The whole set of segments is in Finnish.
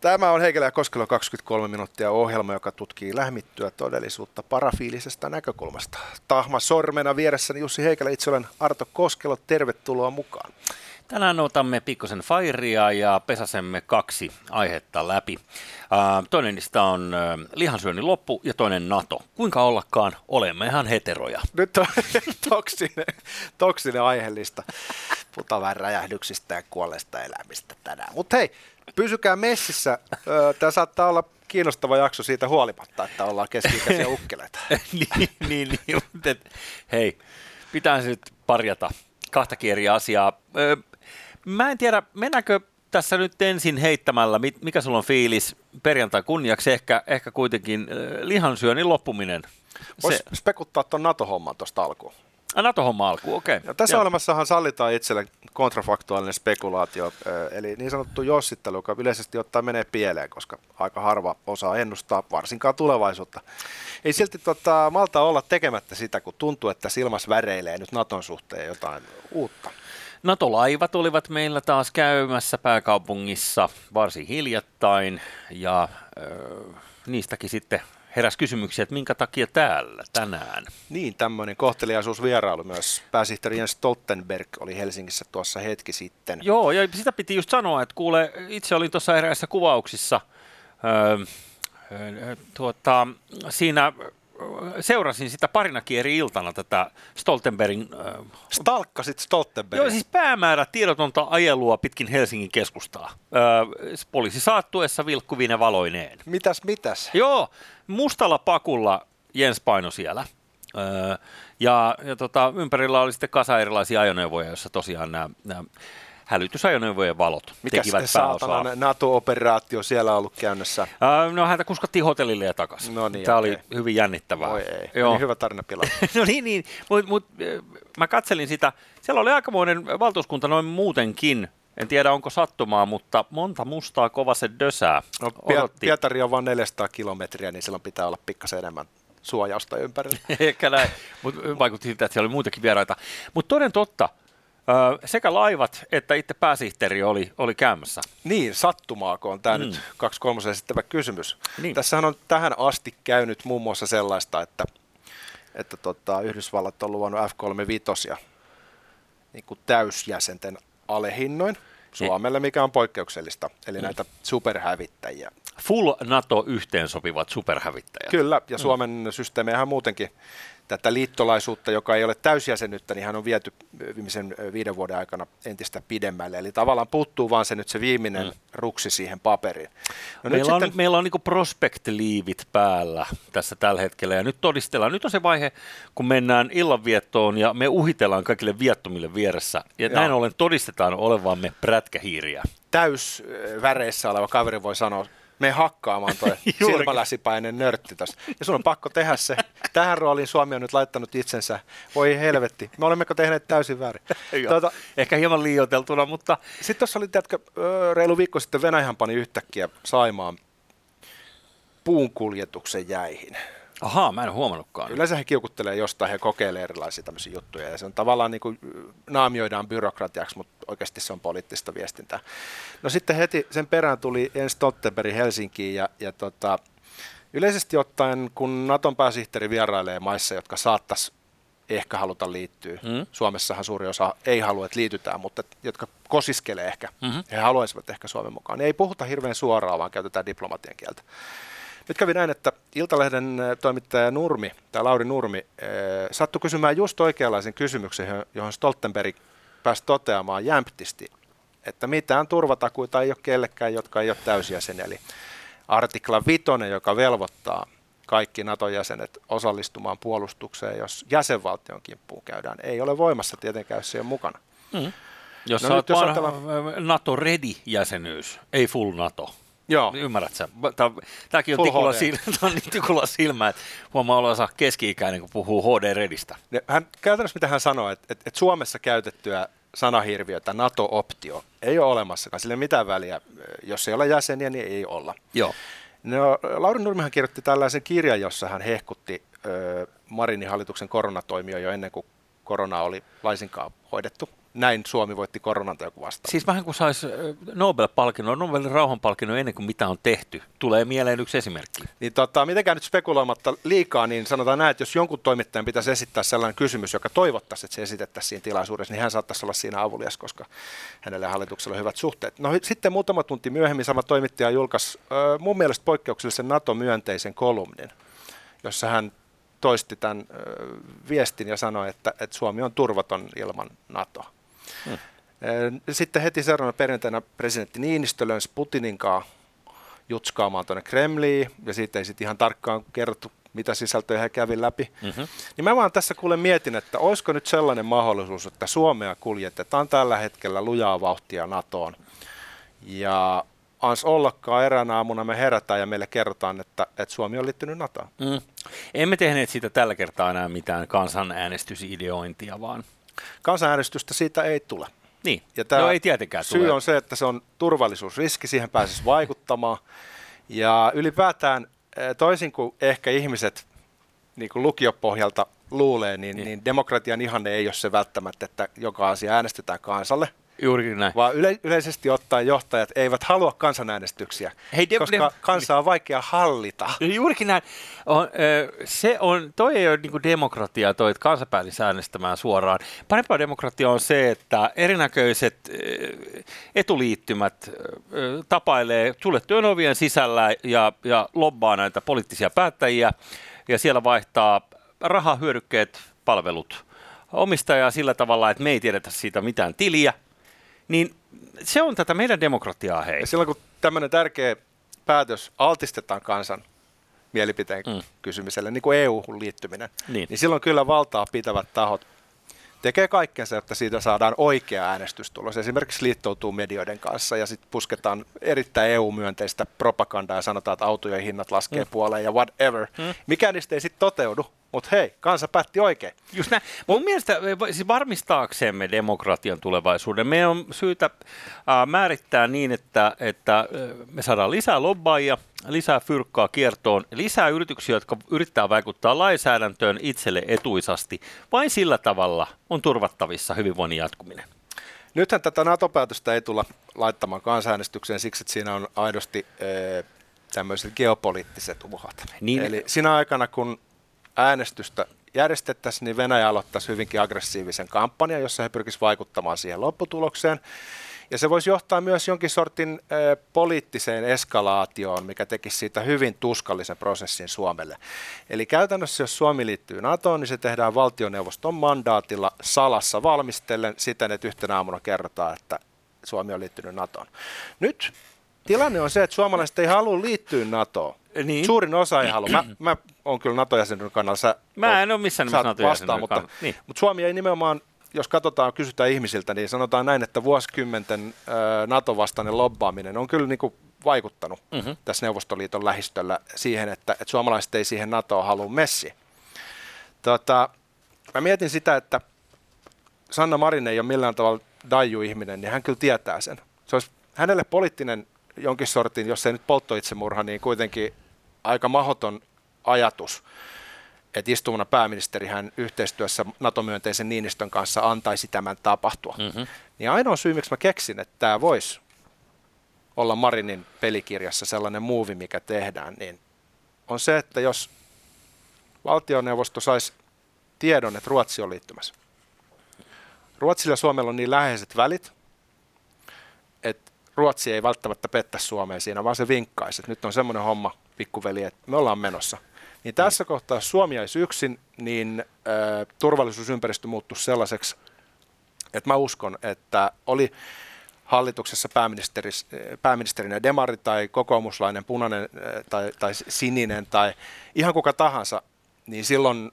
Tämä on Heikelä ja Koskelo 23 minuuttia ohjelma, joka tutkii lähmittyä todellisuutta parafiilisesta näkökulmasta. Tahma sormena vieressäni Jussi Heikelä, itse olen Arto Koskelo, tervetuloa mukaan. Tänään otamme pikkusen fairia ja pesäsemme kaksi aihetta läpi. Toinen niistä on lihansyönnin loppu ja toinen NATO. Kuinka ollakaan, olemme ihan heteroja. Nyt on toksinen aiheellista. Puhutaan vähän räjähdyksistä ja kuolleista elämistä tänään. Mutta hei, pysykää messissä. Tämä saattaa olla kiinnostava jakso siitä huolimatta, että ollaan keski-ikäisiä ukkeleita. niin, mutta hei, pitää nyt parjata kahtakin eri asiaa. Mä en tiedä, mennäänkö tässä nyt ensin heittämällä, mikä sulla on fiilis perjantai kunniaksi, ehkä kuitenkin lihansyönnin loppuminen. Voisi spekuttaa tuon NATO-homman tuosta alkuun. NATO-homma alkuun, okei. Okay. Tässä olemassahan sallitaan itselle kontrafaktuaalinen spekulaatio, eli niin sanottu jossittelu, joka yleisesti ottaa menee pieleen, koska aika harva osaa ennustaa varsinkaan tulevaisuutta. Ei silti malta olla tekemättä sitä, kun tuntuu, että silmässä väreilee nyt NATOn suhteen jotain uutta. NATO-laivat olivat meillä taas käymässä pääkaupungissa varsin hiljattain, ja niistäkin sitten heräsi kysymyksiä, että minkä takia täällä tänään? Niin, tämmöinen kohteliaisuusvierailu myös. Pääsihteeri Jens Stoltenberg oli Helsingissä tuossa hetki sitten. Joo, ja sitä piti just sanoa, että kuule, itse olin tuossa eräissä kuvauksissa, siinä seurasin sitä parinakin eri iltana tätä Stoltenbergin... Stalkkasit Stoltenbergin? Joo, siis päämäärä tiedotonta ajelua pitkin Helsingin keskustaa. Poliisi saattuessa vilkkuvine valoineen. Mitäs? Joo, mustalla pakulla Jens paino siellä. Ja ympärillä oli sitten kasa erilaisia ajoneuvoja, joissa tosiaan nämä hälytysajoneuvojen valot tekivät pääosaa. Mikä NATO-operaatio siellä on ollut käynnissä? No häntä kuskattiin hotellille ja takaisin. No niin, tämä oli hyvin jännittävää. Oi ei, joo. Hyvä tarina pilaa. No niin. Mut, mä katselin sitä. Siellä oli aikamoinen valtuuskunta noin muutenkin. En tiedä onko sattumaa, mutta monta mustaa kova se dösää. No, Pietari on vain 400 kilometriä, niin silloin pitää olla pikkasen enemmän suojausta ympärillä. Ehkä näin, mutta vaikutti siltä, että siellä oli muitakin vieraita. Mutta toden totta. Sekä laivat että itse pääsihteeri oli käymässä. Niin, sattumaako on tämä nyt 2.3. esittävä kysymys. Niin. Tässähän on tähän asti käynyt muun muassa sellaista, että Yhdysvallat on luvannut F-35 niin kuin täysjäsenten alehinnoin Suomelle, mikä on poikkeuksellista, eli näitä superhävittäjiä. Full NATO yhteensopivat superhävittäjät. Kyllä, ja Suomen systeemejähän muutenkin tätä liittolaisuutta, joka ei ole täysjäsenyyttä, niin hän on viety viimeisen 5 vuoden aikana entistä pidemmälle. Eli tavallaan puuttuu vaan se viimeinen ruksi siihen paperiin. No meillä on niin kuin prospect-liivit päällä tässä tällä hetkellä, ja nyt todistellaan. Nyt on se vaihe, kun mennään illanviettoon, ja me uhitellaan kaikille viattomille vieressä. Ja näin ollen todistetaan olevamme prätkähiiriä. Täysväreissä oleva kaveri voi sanoa, me hakkaamaan toi silmäläsipäinen nörtti tässä. Ja sun on pakko tehdä se. Tähän rooliin Suomi on nyt laittanut itsensä. Voi helvetti, me olemmeko tehneet täysin väärin. Ehkä hieman liioiteltuna, mutta... Sitten tuossa oli, tiedätkö, reilu viikko sitten Venäjähän pani yhtäkkiä Saimaan puunkuljetuksen jäihin. Ahaa, mä en huomannutkaan. Yleensä he kiukuttelee jostain, he kokeilee erilaisia tämmöisiä juttuja, ja se on tavallaan niin kuin naamioidaan byrokratiaksi, mutta oikeasti se on poliittista viestintää. No sitten heti sen perään tuli Jens Stoltenberg Helsinkiin, ja yleisesti ottaen, kun Naton pääsihteeri vierailee maissa, jotka saattaisi ehkä haluta liittyä, Suomessahan suuri osa ei halua, että liitytään, mutta jotka kosiskelee ehkä, he haluaisivat ehkä Suomen mukaan, niin ei puhuta hirveän suoraan, vaan käytetään diplomatian kieltä. Nyt kävi näin, että Iltalehden toimittaja Lauri Nurmi sattui kysymään just oikeanlaisen kysymyksen, johon Stoltenberg pääsi toteamaan jämptisti, että mitään turvatakuita ei ole kellekään, jotka ei ole täysjäseniä. Eli artikla 5, joka velvoittaa kaikki NATO-jäsenet osallistumaan puolustukseen, jos jäsenvaltion kimppuun käydään, ei ole voimassa tietenkään, jos se ei ole mukana. Mm-hmm. Jos olet NATO-ready-jäsenyys, ei full NATO. Joo. Ymmärrät sä? Tämäkin on tikula silmä, että huomaa olevansa keski-ikäinen, kun puhuu HD-redistä. Käytännössä mitä hän sanoi, että Suomessa käytettyä sanahirviötä NATO-optio ei ole olemassakaan. Sillä ei mitään väliä. Jos ei ole jäseniä, niin ei olla. Joo. No, Lauri Nurmihan kirjoitti tällaisen kirjan, jossa hän hehkutti Marinin hallituksen koronatoimia jo ennen kuin korona oli laisinkaan hoidettu. näin Suomi voitti koronan tai joku vastaan. Siis vähän kuin saisi Nobel-palkinnon, Nobelin rauhanpalkinnon ennen kuin mitä on tehty. Tulee mieleen yksi esimerkki. Niin mitenkään nyt spekuloimatta liikaa, niin sanotaan näin, että jos jonkun toimittajan pitäisi esittää sellainen kysymys, joka toivottaisiin, että se esitettäisiin siinä tilaisuudessa, niin hän saattaisi olla siinä avulias, koska hänelle hallituksella on hyvät suhteet. No sitten muutama tunti myöhemmin sama toimittaja julkaisi mun mielestä poikkeuksellisen NATO-myönteisen kolumnin, jossa hän toisti tämän viestin ja sanoi, että Suomi on turvaton ilman NATOa. Sitten heti seuraavana perjantaina presidentti Niinistö lönsi Putininkaan jutskaamaan tuonne Kremliin, ja siitä ei sitten ihan tarkkaan kerrottu, mitä sisältöjä hän kävi läpi. Niin mä vaan tässä kuulen mietin, että olisiko nyt sellainen mahdollisuus, että Suomea kuljetetaan tällä hetkellä lujaa vauhtia NATOon, ja ans ollakaan eräänä aamuna me herätään ja meille kerrotaan, että Suomi on liittynyt NATOon. Emme tehneet siitä tällä kertaa enää mitään kansanäänestysideointia, vaan kansanäänestystä siitä ei tule. Niin, no ei tietenkään syy tule. Syy on se, että se on turvallisuusriski, siihen pääsisi vaikuttamaan. Ja ylipäätään toisin kuin ehkä ihmiset niin kuin lukiopohjalta luulee, niin demokratian ihanne ei ole se välttämättä, että joka asia äänestetään kansalle. Juurikin näin. Vaan yleisesti ottaen johtajat eivät halua kansanäänestyksiä, koska kansaa on vaikea hallita. Juurikin näin. Toi ei ole niin kuin demokratia, toi, että kansa pääsisi äänestämään suoraan. Parempaa demokratia on se, että erinäköiset etuliittymät tapailee suljettujen ovien sisällä ja lobbaa näitä poliittisia päättäjiä, ja siellä vaihtaa rahaa, hyödykkeet, palvelut omistajaa sillä tavalla, että me ei tiedetä siitä mitään tiliä. Niin se on tätä meidän demokratiaa, hei. Ja silloin kun tämmöinen tärkeä päätös altistetaan kansan mielipiteen kysymiselle, niin kuin EU-hun liittyminen, niin silloin kyllä valtaa pitävät tahot tekee kaikkensa, että siitä saadaan oikea äänestystulos. Esimerkiksi liittoutuu medioiden kanssa ja sitten pusketaan erittäin EU-myönteistä propagandaa ja sanotaan, että autojen hinnat laskee puoleen ja whatever. Mikään niistä ei sitten toteudu. Mutta hei, kansa päätti oikein. Just näin. Mun mielestä siis varmistaaksemme demokratian tulevaisuuden, meidän on syytä määrittää niin, että me saadaan lisää lobbaajia, lisää fyrkkaa kiertoon, lisää yrityksiä, jotka yrittää vaikuttaa lainsäädäntöön itselle etuisasti. Vain sillä tavalla on turvattavissa hyvinvoinnin jatkuminen. Nythän tätä NATO-päätöstä ei tulla laittamaan kansanäänestykseen siksi, että siinä on aidosti tämmöiset geopoliittiset uhat. Niin. Eli sinä aikana, kun äänestystä järjestettäisiin, niin Venäjä aloittaisi hyvinkin aggressiivisen kampanjan, jossa he pyrkisivät vaikuttamaan siihen lopputulokseen. Ja se voisi johtaa myös jonkin sortin poliittiseen eskalaatioon, mikä tekisi siitä hyvin tuskallisen prosessin Suomelle. Eli käytännössä, jos Suomi liittyy NATOon, niin se tehdään valtioneuvoston mandaatilla salassa valmistellen siten, että yhtenä aamuna kerrotaan, että Suomi on liittynyt NATOon. Nyt tilanne on se, että suomalaiset ei halua liittyä NATOon. Niin. Suurin osa ei halua. Mä oon kyllä NATO-jäsenyyden kannalla. Mä en ole missään nimessä NATO-jäsenyyden kannalla. Mutta Suomi ei nimenomaan, jos katsotaan, kysytään ihmisiltä, niin sanotaan näin, että vuosikymmenten NATO-vastainen lobbaaminen on kyllä niinku vaikuttanut tässä Neuvostoliiton lähistöllä siihen, että suomalaiset ei siihen NATOon halua messiä. Mä mietin sitä, että Sanna Marin ei ole millään tavalla daiju-ihminen, niin hän kyllä tietää sen. Se olisi hänelle poliittinen jonkin sortin, jos ei nyt polttoitsemurha, niin kuitenkin aika mahdoton ajatus, että istuvana pääministeri hän yhteistyössä NATO-myönteisen Niinistön kanssa antaisi tämän tapahtua. Niin ainoa syy, miksi mä keksin, että tämä voisi olla Marinin pelikirjassa sellainen muuvi, mikä tehdään, niin on se, että jos valtioneuvosto saisi tiedon, että Ruotsi on liittymässä. Ruotsilla ja Suomella on niin läheiset välit, että Ruotsi ei välttämättä pettä Suomeen siinä, vaan se vinkkaisi, että nyt on semmoinen homma, pikkuveli, että me ollaan menossa. Niin tässä kohtaa, jos Suomi jäisi yksin, niin turvallisuusympäristö muuttuisi sellaiseksi, että mä uskon, että oli hallituksessa pääministerinä demari tai kokoomuslainen, punainen tai sininen tai ihan kuka tahansa, niin silloin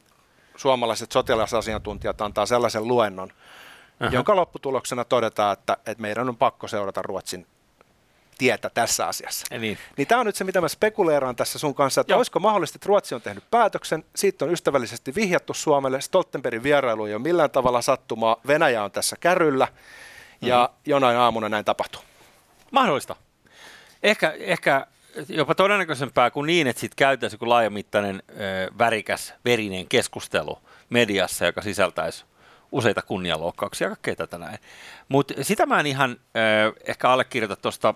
suomalaiset sotilasasiantuntijat antaa sellaisen luennon, jonka lopputuloksena todetaan, että meidän on pakko seurata Ruotsin tietä tässä asiassa. Niin tämä on nyt se, mitä mä spekuleeraan tässä sun kanssa, että olisiko mahdollisesti, että Ruotsi on tehnyt päätöksen, siitä on ystävällisesti vihjattu Suomelle, Stoltenbergin vierailu ei ole millään tavalla sattumaa, Venäjä on tässä kärryllä, ja jonain aamuna näin tapahtuu. Mahdollista. Ehkä jopa todennäköisempää kuin niin, että siitä käytäisiin joku laajamittainen, värikäs, verinen keskustelu mediassa, joka sisältäisi useita kunnianloukkauksia ja kaikkea tätä näin. Mutta sitä mä en ihan ehkä allekirjoita tuosta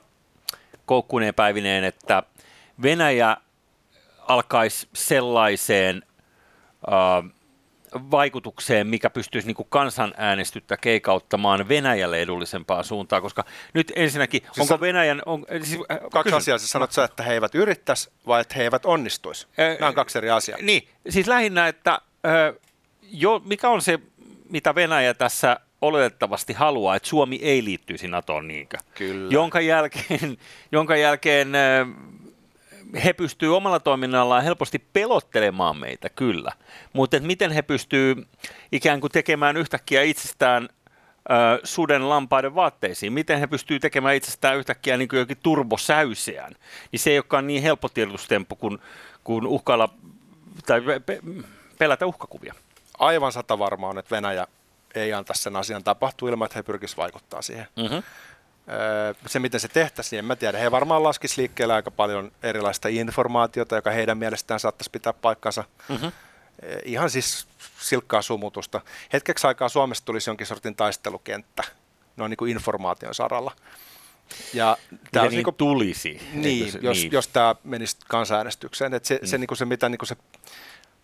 koukkuneen päivineen, että Venäjä alkaisi sellaiseen vaikutukseen, mikä pystyisi niin kuin kansanäänestyttä keikauttamaan Venäjälle edullisempaa suuntaan, koska nyt ensinnäkin, siis onko Venäjän... kaksi asiaa, siis sanot sä, että he eivät yrittäisi vai että he eivät onnistuisi? Nämä on kaksi eri asiaa. Niin, siis lähinnä, että mikä on se, mitä Venäjä tässä oletettavasti haluaa, että Suomi ei liittyisi NATOon niinkö? Kyllä. Jonka jälkeen he pystyvät omalla toiminnallaan helposti pelottelemaan meitä, kyllä, mutta miten he pystyvät ikään kuin tekemään yhtäkkiä itsestään suden lampaiden vaatteisiin, miten he pystyvät tekemään itsestään yhtäkkiä niin kuin jokin turbosäyseään, niin se ei olekaan niin helppo tiedustemppu kuin uhkailla tai pelätä uhkakuvia. Aivan satavarma on, että Venäjä ei antaisi sen asian tapahtua ilman, että he pyrkisivät vaikuttamaan siihen. Mm-hmm. Se, miten se tehtäisiin, en mä tiedä. He varmaan laskisi liikkeelle aika paljon erilaista informaatiota, joka heidän mielestään saattaisi pitää paikkansa. Mm-hmm. Ihan siis silkkaa sumutusta. Hetkeksi aikaa Suomessa tulisi jonkin sortin taistelukenttä, noin niin kuin informaation saralla. Ja niin kuin, tulisi. Niin, jos tämä menisi kansanäänestykseen. Että se, niin kuin se, mitä niin kuin se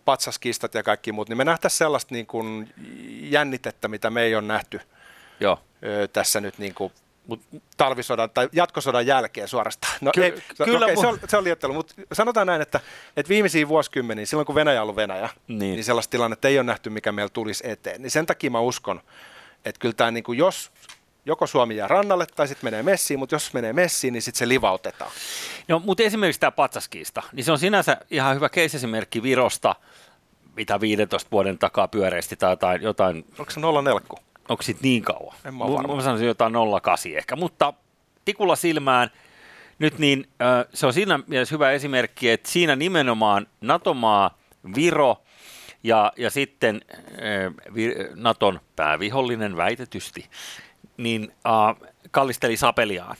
patsaskiistat ja kaikki muut, niin me nähtäisiin sellaista niin kuin jännitettä, mitä me ei ole nähty. Joo. Tässä nyt niin kuin talvisodan tai jatkosodan jälkeen suorastaan. No, se on liettely, mutta sanotaan näin, että viimeisiin vuosikymmeniin, silloin kun Venäjä on ollut Venäjä, niin sellaista tilannetta ei ole nähty, mikä meillä tulisi eteen. Niin sen takia mä uskon, että kyllä tämä, niin kuin jos joko Suomi jää rannalle tai sitten menee messiin, mutta jos menee messiin, niin sitten se livautetaan. No, mutta esimerkiksi tämä patsaskiista, niin se on sinänsä ihan hyvä case-esimerkki Virosta, mitä 15 vuoden takaa pyöreästi tai jotain. Onko se 0,4? Onko siitä niin kauan? En mä ole varma. Mä sanoisin jotain 0,8 ehkä, mutta tikulla silmään nyt niin se on siinä mielessä hyvä esimerkki, että siinä nimenomaan NATO-maa, Viro ja sitten Naton päävihollinen väitetysti, niin kallisteli sapeliaan.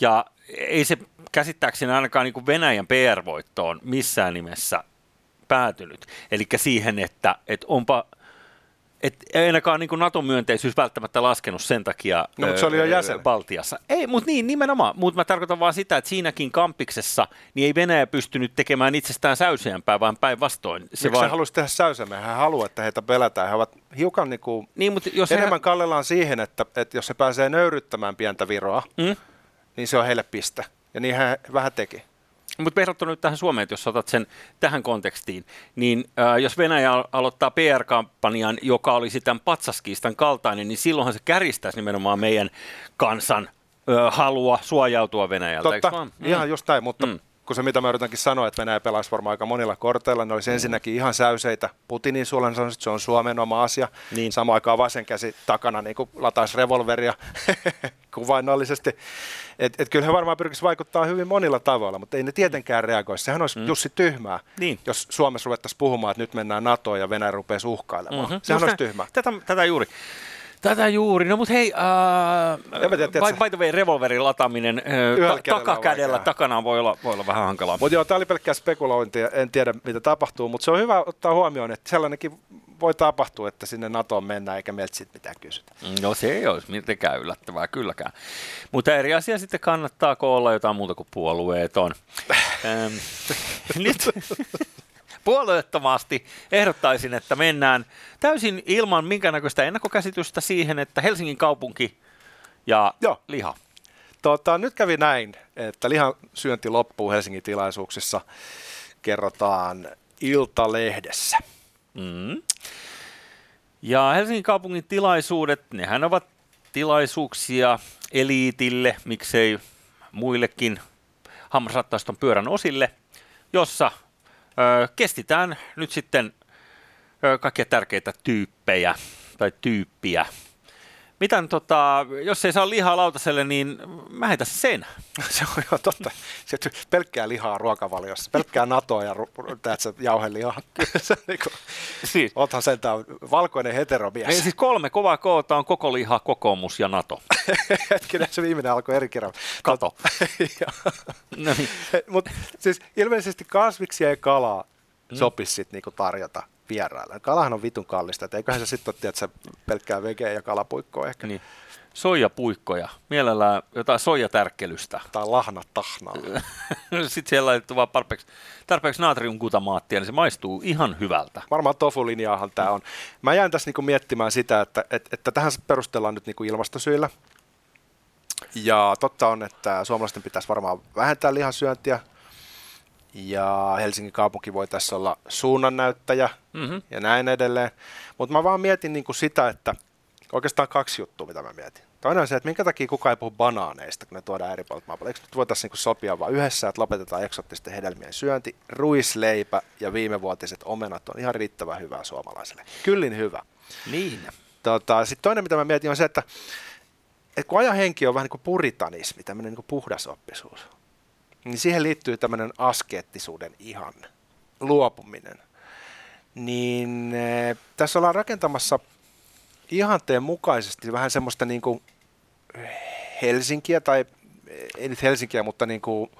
Ja ei se käsittääkseni ainakaan niin kuin Venäjän PR-voittoon missään nimessä päätynyt. Eli siihen, että onpa... Ei ainakaan niin NATO-myönteisyys välttämättä laskenut sen takia no, mutta se oli jo jäsen Baltiassa. Ei, mutta niin, nimenomaan. Mutta mä tarkoitan vaan sitä, että siinäkin kampiksessa niin ei Venäjä pystynyt tekemään itsestään säyseämpää, vaan päinvastoin. Miksi vaan... haluaisi tehdä säyseämpää? Hän haluaa, että heitä pelätään. He ovat hiukan niin, mutta jos enemmän kallellaan siihen, että jos se pääsee nöyryttämään pientä Viroa, niin se on heille piste. Ja niin hän vähän teki. Mutta verrattuna nyt tähän Suomeen, jos otat sen tähän kontekstiin, niin jos Venäjä aloittaa PR-kampanjan, joka olisi tämän patsaskiistan kaltainen, niin silloinhan se kärjistäisi nimenomaan meidän kansan halua suojautua Venäjältä. Totta, ihan just näin, mutta kun se mitä mä yritänkin sanoa, että Venäjä pelaisi varmaan aika monilla korteilla, ne olisi ensinnäkin ihan säyseitä Putinin suolan sanoisi, että se on Suomen oma asia. Niin. Samaan aikaan vasen käsi takana niin kuin lataisi revolveria kuvainnollisesti. Et kyllä he varmaan pyrkisivät vaikuttaa hyvin monilla tavoilla, mutta ei ne tietenkään reagoisi. Sehän olisi Jussi tyhmää, jos Suomessa ruvettaisiin puhumaan, että nyt mennään NATOon ja Venäjä rupeaisi uhkailemaan. Mm-hmm. Sehän olisi tyhmää. Tätä juuri. No mut hei, by the way, revolverin lataaminen takakädellä takanaan voi olla vähän hankalaa. Mutta joo, tämä oli pelkkää spekulointia, en tiedä mitä tapahtuu, mutta se on hyvä ottaa huomioon, että sellainenkin voi tapahtua, että sinne NATOon mennään eikä meiltä sitten mitään kysytä. No se ei olisi mitenkään yllättävää, kylläkään. Mutta eri asia sitten kannattaako olla jotain muuta kuin puolueeton. Nyt... Puolueettomasti ehdottaisin, että mennään täysin ilman minkäännäköistä ennakkokäsitystä siihen, että Helsingin kaupunki ja liha. Nyt kävi näin, että lihan syönti loppuu Helsingin tilaisuuksissa, kerrotaan Iltalehdessä. Mm. Ja Helsingin kaupungin tilaisuudet, nehän ovat tilaisuuksia eliitille, miksei muillekin hammasrattaiston pyörän osille, jossa... Kestitään nyt sitten kaikkia tärkeitä tyyppejä tai tyyppiä. Mitään, jos ei saa lihaa lautaselle, niin mä heitän sen. Se on jo totta. Pelkkää lihaa ruokavaliossa, pelkkää NATOa ja jauhelihaa. Oothan sentään valkoinen heteromies. Ei, siis 3 kovaa koota on koko liha, kokoomus ja NATO. Hetkinen, se viimeinen alkoi eri kerran. Kato. No niin. Mutta siis ilmeisesti kasviksia ja kalaa sopisi sitten niinku tarjota vierailla. Kalahan on vitun kallista, et eiköhän se sitten ole, että sä pelkkää vegeä ja kalapuikkoa ehkä. Niin. Soijapuikkoja, mielellään jotain soijatärkkelystä. Tai lahnatahnaa. Sitten siellä laitettu vaan tarpeeksi natriumglutamaattia, niin se maistuu ihan hyvältä. Varmaan tofulinjaahan tämä on. Mä jäin tässä niinku miettimään sitä, että tähän perustellaan nyt niinku ilmastosyillä. Ja totta on, että suomalaisten pitäisi varmaan vähentää lihansyöntiä. Ja Helsingin kaupunki voi tässä olla suunnannäyttäjä ja näin edelleen. Mutta mä vaan mietin niinku sitä, että oikeastaan kaksi juttua, mitä mä mietin. Toinen on se, että minkä takia kukaan ei puhu banaaneista, kun ne tuodaan eri puolilta maapalloa. Eikö nyt voitaisiin sopia vaan yhdessä, että lopetetaan eksoottisten hedelmien syönti, ruisleipä ja viimevuotiset omenat on ihan riittävän hyvää suomalaisille. Kyllin hyvä. Niin. Sitten toinen, mitä mä mietin, on se, että kun ajan henki on vähän niin kuin puritanismi, tämmöinen niin kuin puhdasoppisuus, niin siihen liittyy tämmöinen askeettisuuden ihan luopuminen. Niin tässä ollaan rakentamassa ihanteen mukaisesti vähän semmoista niin kuin Helsinkiä, tai ei nyt Helsinkiä, mutta niin kuin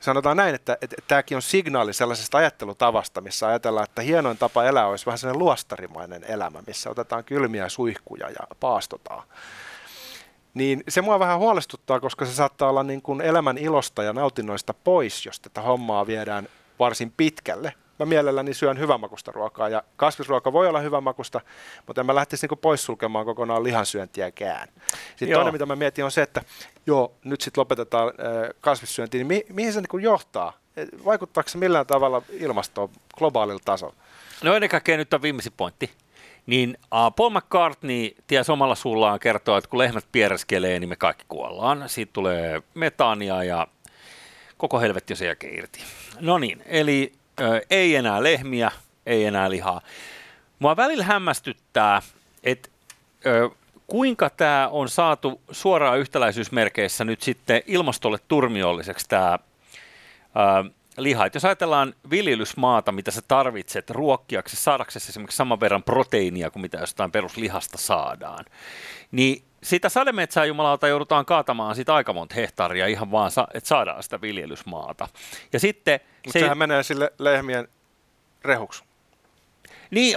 sanotaan näin, että tämäkin on signaali sellaisesta ajattelutavasta, missä ajatellaan, että hienoin tapa elää olisi vähän sellainen luostarimainen elämä, missä otetaan kylmiä suihkuja ja paastotaan. Niin se mua vähän huolestuttaa, koska se saattaa olla niin kuin elämän ilosta ja nautinnoista pois, jos tätä hommaa viedään varsin pitkälle. Mä mielelläni syön hyvänmakuista ruokaa, ja kasvisruoka voi olla hyvänmakuista, mutta en mä lähtisi niinku poissulkemaan kokonaan lihansyöntiäkään. Sitten toinen, mitä mä mietin, on se, että nyt sitten lopetetaan kasvissyönti, niin mihin se niinku johtaa? Vaikuttaako se millään tavalla ilmastoon globaalilla tasolla? No ennen kaikkea nyt on viimeisin pointti. Niin Paul McCartney ties omalla suullaan kertoo, että kun lehmät piereskelee, niin me kaikki kuollaan. Siitä tulee metaania ja koko helvetti on sen jälkeen irti. No niin, eli ei enää lehmiä, ei enää lihaa. Mua välillä hämmästyttää, että kuinka tämä on saatu suoraan yhtäläisyysmerkeissä nyt sitten ilmastolle turmiolliseksi tämä liha. Et jos ajatellaan viljelysmaata, mitä sä tarvitset ruokkiaksi, saadaksesi esimerkiksi saman verran proteiinia kuin mitä jostain peruslihasta saadaan, niin sitä sademetsää jumalauta joudutaan kaatamaan siitä aika monta hehtaaria ihan vaan, että saadaan sitä viljelysmaata. Ja sitten sehän menee sille lehmien rehuksi. Niin,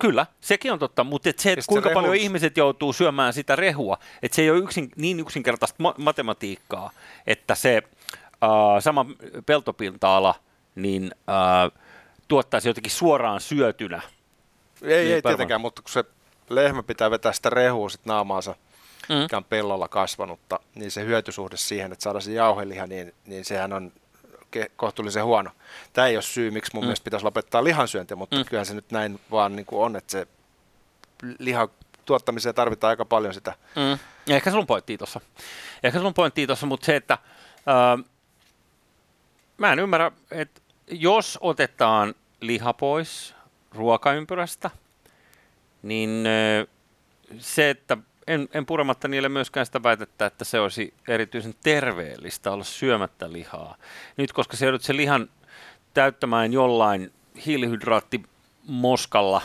kyllä, sekin on totta, mutta se, että kuinka paljon ihmiset joutuu syömään sitä rehua, että se ei ole niin yksinkertaista matematiikkaa, että se sama peltopinta-ala niin, tuottaisi jotenkin suoraan syötynä. Ei tietenkään, mutta kun se lehmä pitää vetää sitä rehua sit naamaansa, mikä on pellolla kasvanutta, niin se hyötysuhde siihen, että saadaan se jauheliha, niin sehän on kohtuullisen huono. Tämä ei ole syy, miksi mun mielestä pitäisi lopettaa lihansyöntiä, mutta kyllähän se nyt näin vaan niin kuin on, että se lihan tuottamiseen tarvitaan aika paljon sitä. Ehkä sulla on pointtia tuossa. Mutta se, että mä en ymmärrä, että jos otetaan liha pois ruokaympyrästä, niin se, että en purematta niille myöskään sitä väitettä, että se olisi erityisen terveellistä olla syömättä lihaa. Nyt koska se joudut sen lihan täyttämään jollain hiilihydraattimoskalla,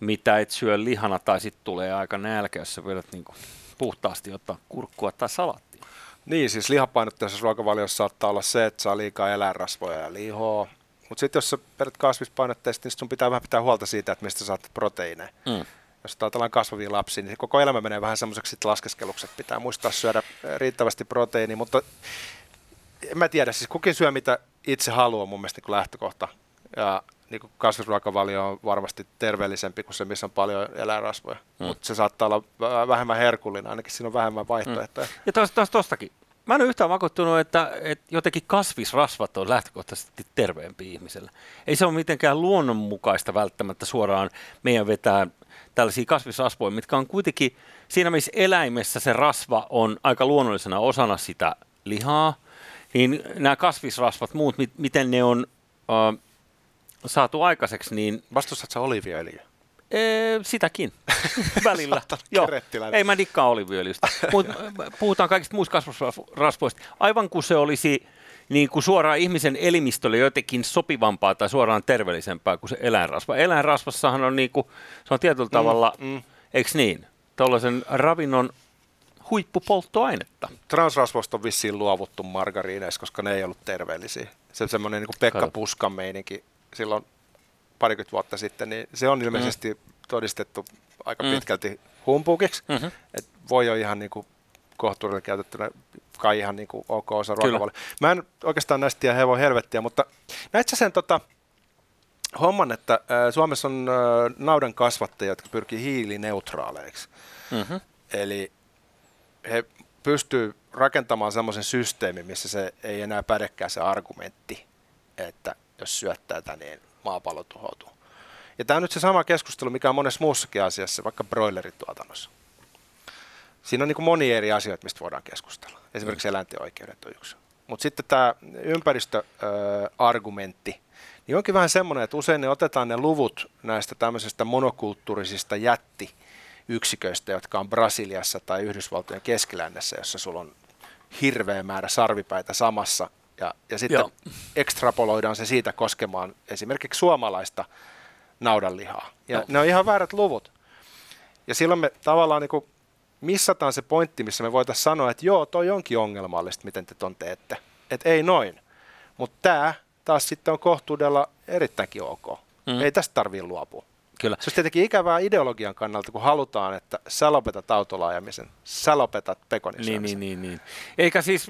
mitä et syö lihana, tai sitten tulee aika nälkä, jos sä pyydät niinku puhtaasti ottaa kurkkua tai salaattia. Niin, siis lihapainotteisessa ruokavaliossa saattaa olla se, että saa liikaa eläinrasvoja ja lihoa. Mutta sitten jos sä perät kasvispainotteisesti, niin sun pitää vähän pitää huolta siitä, että mistä saat proteiineja. Jos ajatellaan kasvavia lapsia, niin koko elämä menee vähän semmoiseksi laskeskelukset. Pitää muistaa syödä riittävästi proteiinia, mutta en mä tiedä. Siis kukin syö, mitä itse haluaa mun mielestä niin kuin lähtökohta. Ja niin kuin kasvisruokavalio on varmasti terveellisempi kuin se, missä on paljon eläinrasvoja. Mutta se saattaa olla vähemmän herkullinen, ainakin siinä on vähemmän vaihtoehtoja. Ja tostakin. Mä en ole yhtään vakuuttunut, että jotenkin kasvisrasvat on lähtökohtaisesti terveempi ihmisellä. Ei se ole mitenkään luonnonmukaista välttämättä suoraan meidän vetää tällaisia kasvisrasvoja, mitkä on kuitenkin siinä, missä eläimessä se rasva on aika luonnollisena osana sitä lihaa, niin nämä kasvisrasvat, muut, miten ne on saatu aikaiseksi, niin vastustatko oliiviöljyä? Sitäkin välillä. Joo. Ei mä dikkaan oliiviöljystä. Puhutaan kaikista muista kasvisrasvoista. Aivan kuin se olisi niin kuin suoraan ihmisen elimistölle jotenkin sopivampaa tai suoraan terveellisempää kuin se eläinrasva. Eläinrasvassahan on, niin kuin, se on tietyllä tavalla, eikö niin, tuollaisen ravinnon huippupolttoainetta. Transrasvoista on vissiin luovuttu margariineissa, koska ne ei ollut terveellisiä. Se on semmoinen niin kuin Pekka Puskan meininki silloin parikymmentä vuotta sitten, niin se on ilmeisesti todistettu aika pitkälti humpuukiksi. Mm-hmm. Et voi olla ihan niin kuin kohtuudella käytettynä kai ihan niin kuin ok osa ruokavalioon. Mä en oikeastaan näistä tiedä hevon helvettiä, mutta näit sä sen homman, että Suomessa on naudan kasvattajia, jotka pyrkii hiilineutraaleiksi. Mm-hmm. Eli he pystyy rakentamaan semmoisen systeemin, missä se ei enää pädekään se argumentti, että jos syöttää tätä, niin maapallo tuhoutuu. Ja tämä on nyt se sama keskustelu, mikä on monessa muussakin asiassa, vaikka broilerituotannossa. Siinä on niin kuin monia eri asioita, mistä voidaan keskustella. Esimerkiksi eläinten oikeudet on yksi. Mutta sitten tämä ympäristöargumentti, niin onkin vähän semmoinen, että usein ne otetaan ne luvut näistä tämmöisistä monokulttuurisista jättiyksiköistä, jotka on Brasiliassa tai Yhdysvaltojen keskilännessä, jossa sulla on hirveä määrä sarvipäitä samassa. Ja sitten ekstrapoloidaan se siitä koskemaan esimerkiksi suomalaista naudanlihaa. Ja ne on ihan väärät luvut. Ja silloin me tavallaan niin kuin missataan se pointti, missä me voitaisiin sanoa, että joo, toi onkin ongelmallista, miten te ton teette. Että ei noin. Mutta tämä taas sitten on kohtuudella erittäinkin ok. Mm. Ei tästä tarvitse luopua. Kyllä. Se on tietenkin ikävää ideologian kannalta, kun halutaan, että sä lopetat autolla ajamisen, sä lopetat pekonisyömisen. Niin. Eikä siis,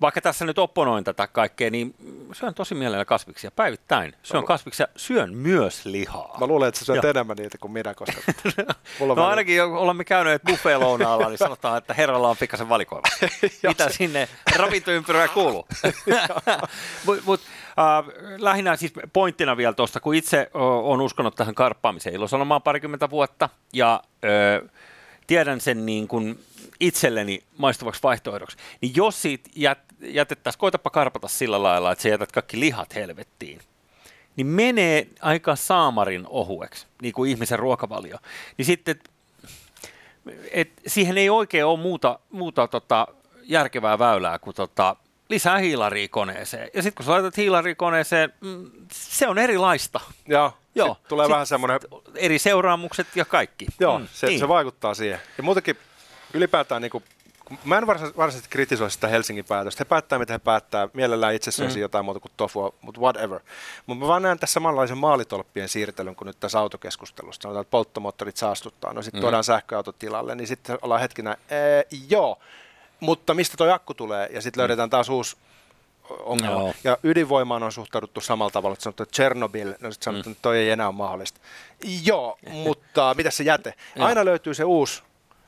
vaikka tässä nyt opponoin tätä kaikkea, niin syön tosi mielellä kasviksia päivittäin. Syön kasviksia, syön myös lihaa. Mä luulen, että sä syöt enemmän niitä kuin minä, koska no ainakin olemme käyneet buffet-lounaalla, niin sanotaan, että herralla on pikkasen valikoima. Mitä sinne ravintoympyrää kuuluu? Mutta lähinnä siis pointtina vielä tuosta, kun itse olen uskonut tähän karppaamiseen Ilosanomaan parikymmentä vuotta ja tiedän sen niin kuin itselleni maistuvaksi vaihtoehdoksi, niin jos siitä jätettäisiin, koitapa karpata sillä lailla, että sä jätät kaikki lihat helvettiin, niin menee aika saamarin ohueksi, niin kuin ihmisen ruokavalio. Niin sitten, siihen ei oikein ole muuta järkevää väylää kuin lisää hiilaria koneeseen. Ja sitten kun sä laitat hiilaria koneeseen, se on erilaista. Joo. Sitten tulee vähän semmoinen eri seuraamukset ja kaikki. Joo, se vaikuttaa siihen. Ja muutenkin ylipäätään, niin kuin, mä en varsinaisesti kritisoi sitä Helsingin päätöstä. He päättää, mitä he päättää. Mielellään itse asiassa jotain muuta kuin tofua, mutta whatever. Mutta mä vaan näen tässä samanlaisen maalitolppien siirtelyn kuin nyt tässä autokeskustelussa. Sanotaan, että polttomoottorit saastuttaa. No sitten tuodaan sähköauto tilalle, niin sitten ollaan hetkinä, mutta mistä tuo akku tulee? Ja sitten löydetään taas uusi ongelma. No. Ja ydinvoimaan on suhtauduttu samalla tavalla, että sanottu, että Chernobyl, no sitten sanottu, että toi ei enää ole mahdollista. Joo, mutta mitä se jäte? Aina löytyy se uusi.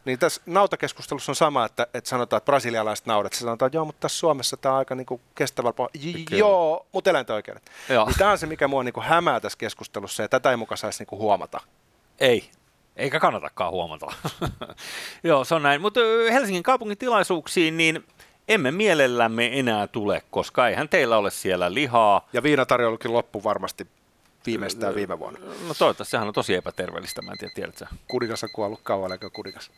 Niin tässä nautakeskustelussa on sama, että sanotaan, että brasilialaiset naudat. Se sanotaan, että joo, mutta tässä Suomessa tämä on aika niinku kestävällä pohjalla. Joo, mutta eläintöoikeudet. Niin tämä on se, mikä mua niinku hämää tässä keskustelussa, ja tätä ei muka saisi niinku huomata. Ei. Eikä kannatakaan huomata. Joo, se on näin. Mutta Helsingin kaupungin tilaisuuksiin niin emme mielellämme enää tule, koska eihän teillä ole siellä lihaa. Ja viinatarjoilukin loppu varmasti viimeistään viime vuonna. No toivottavasti sehän on tosi epäterveellistä, mä en tiedä, tiedätkö? Kuningas on kuollut kauan, eikä kuningas.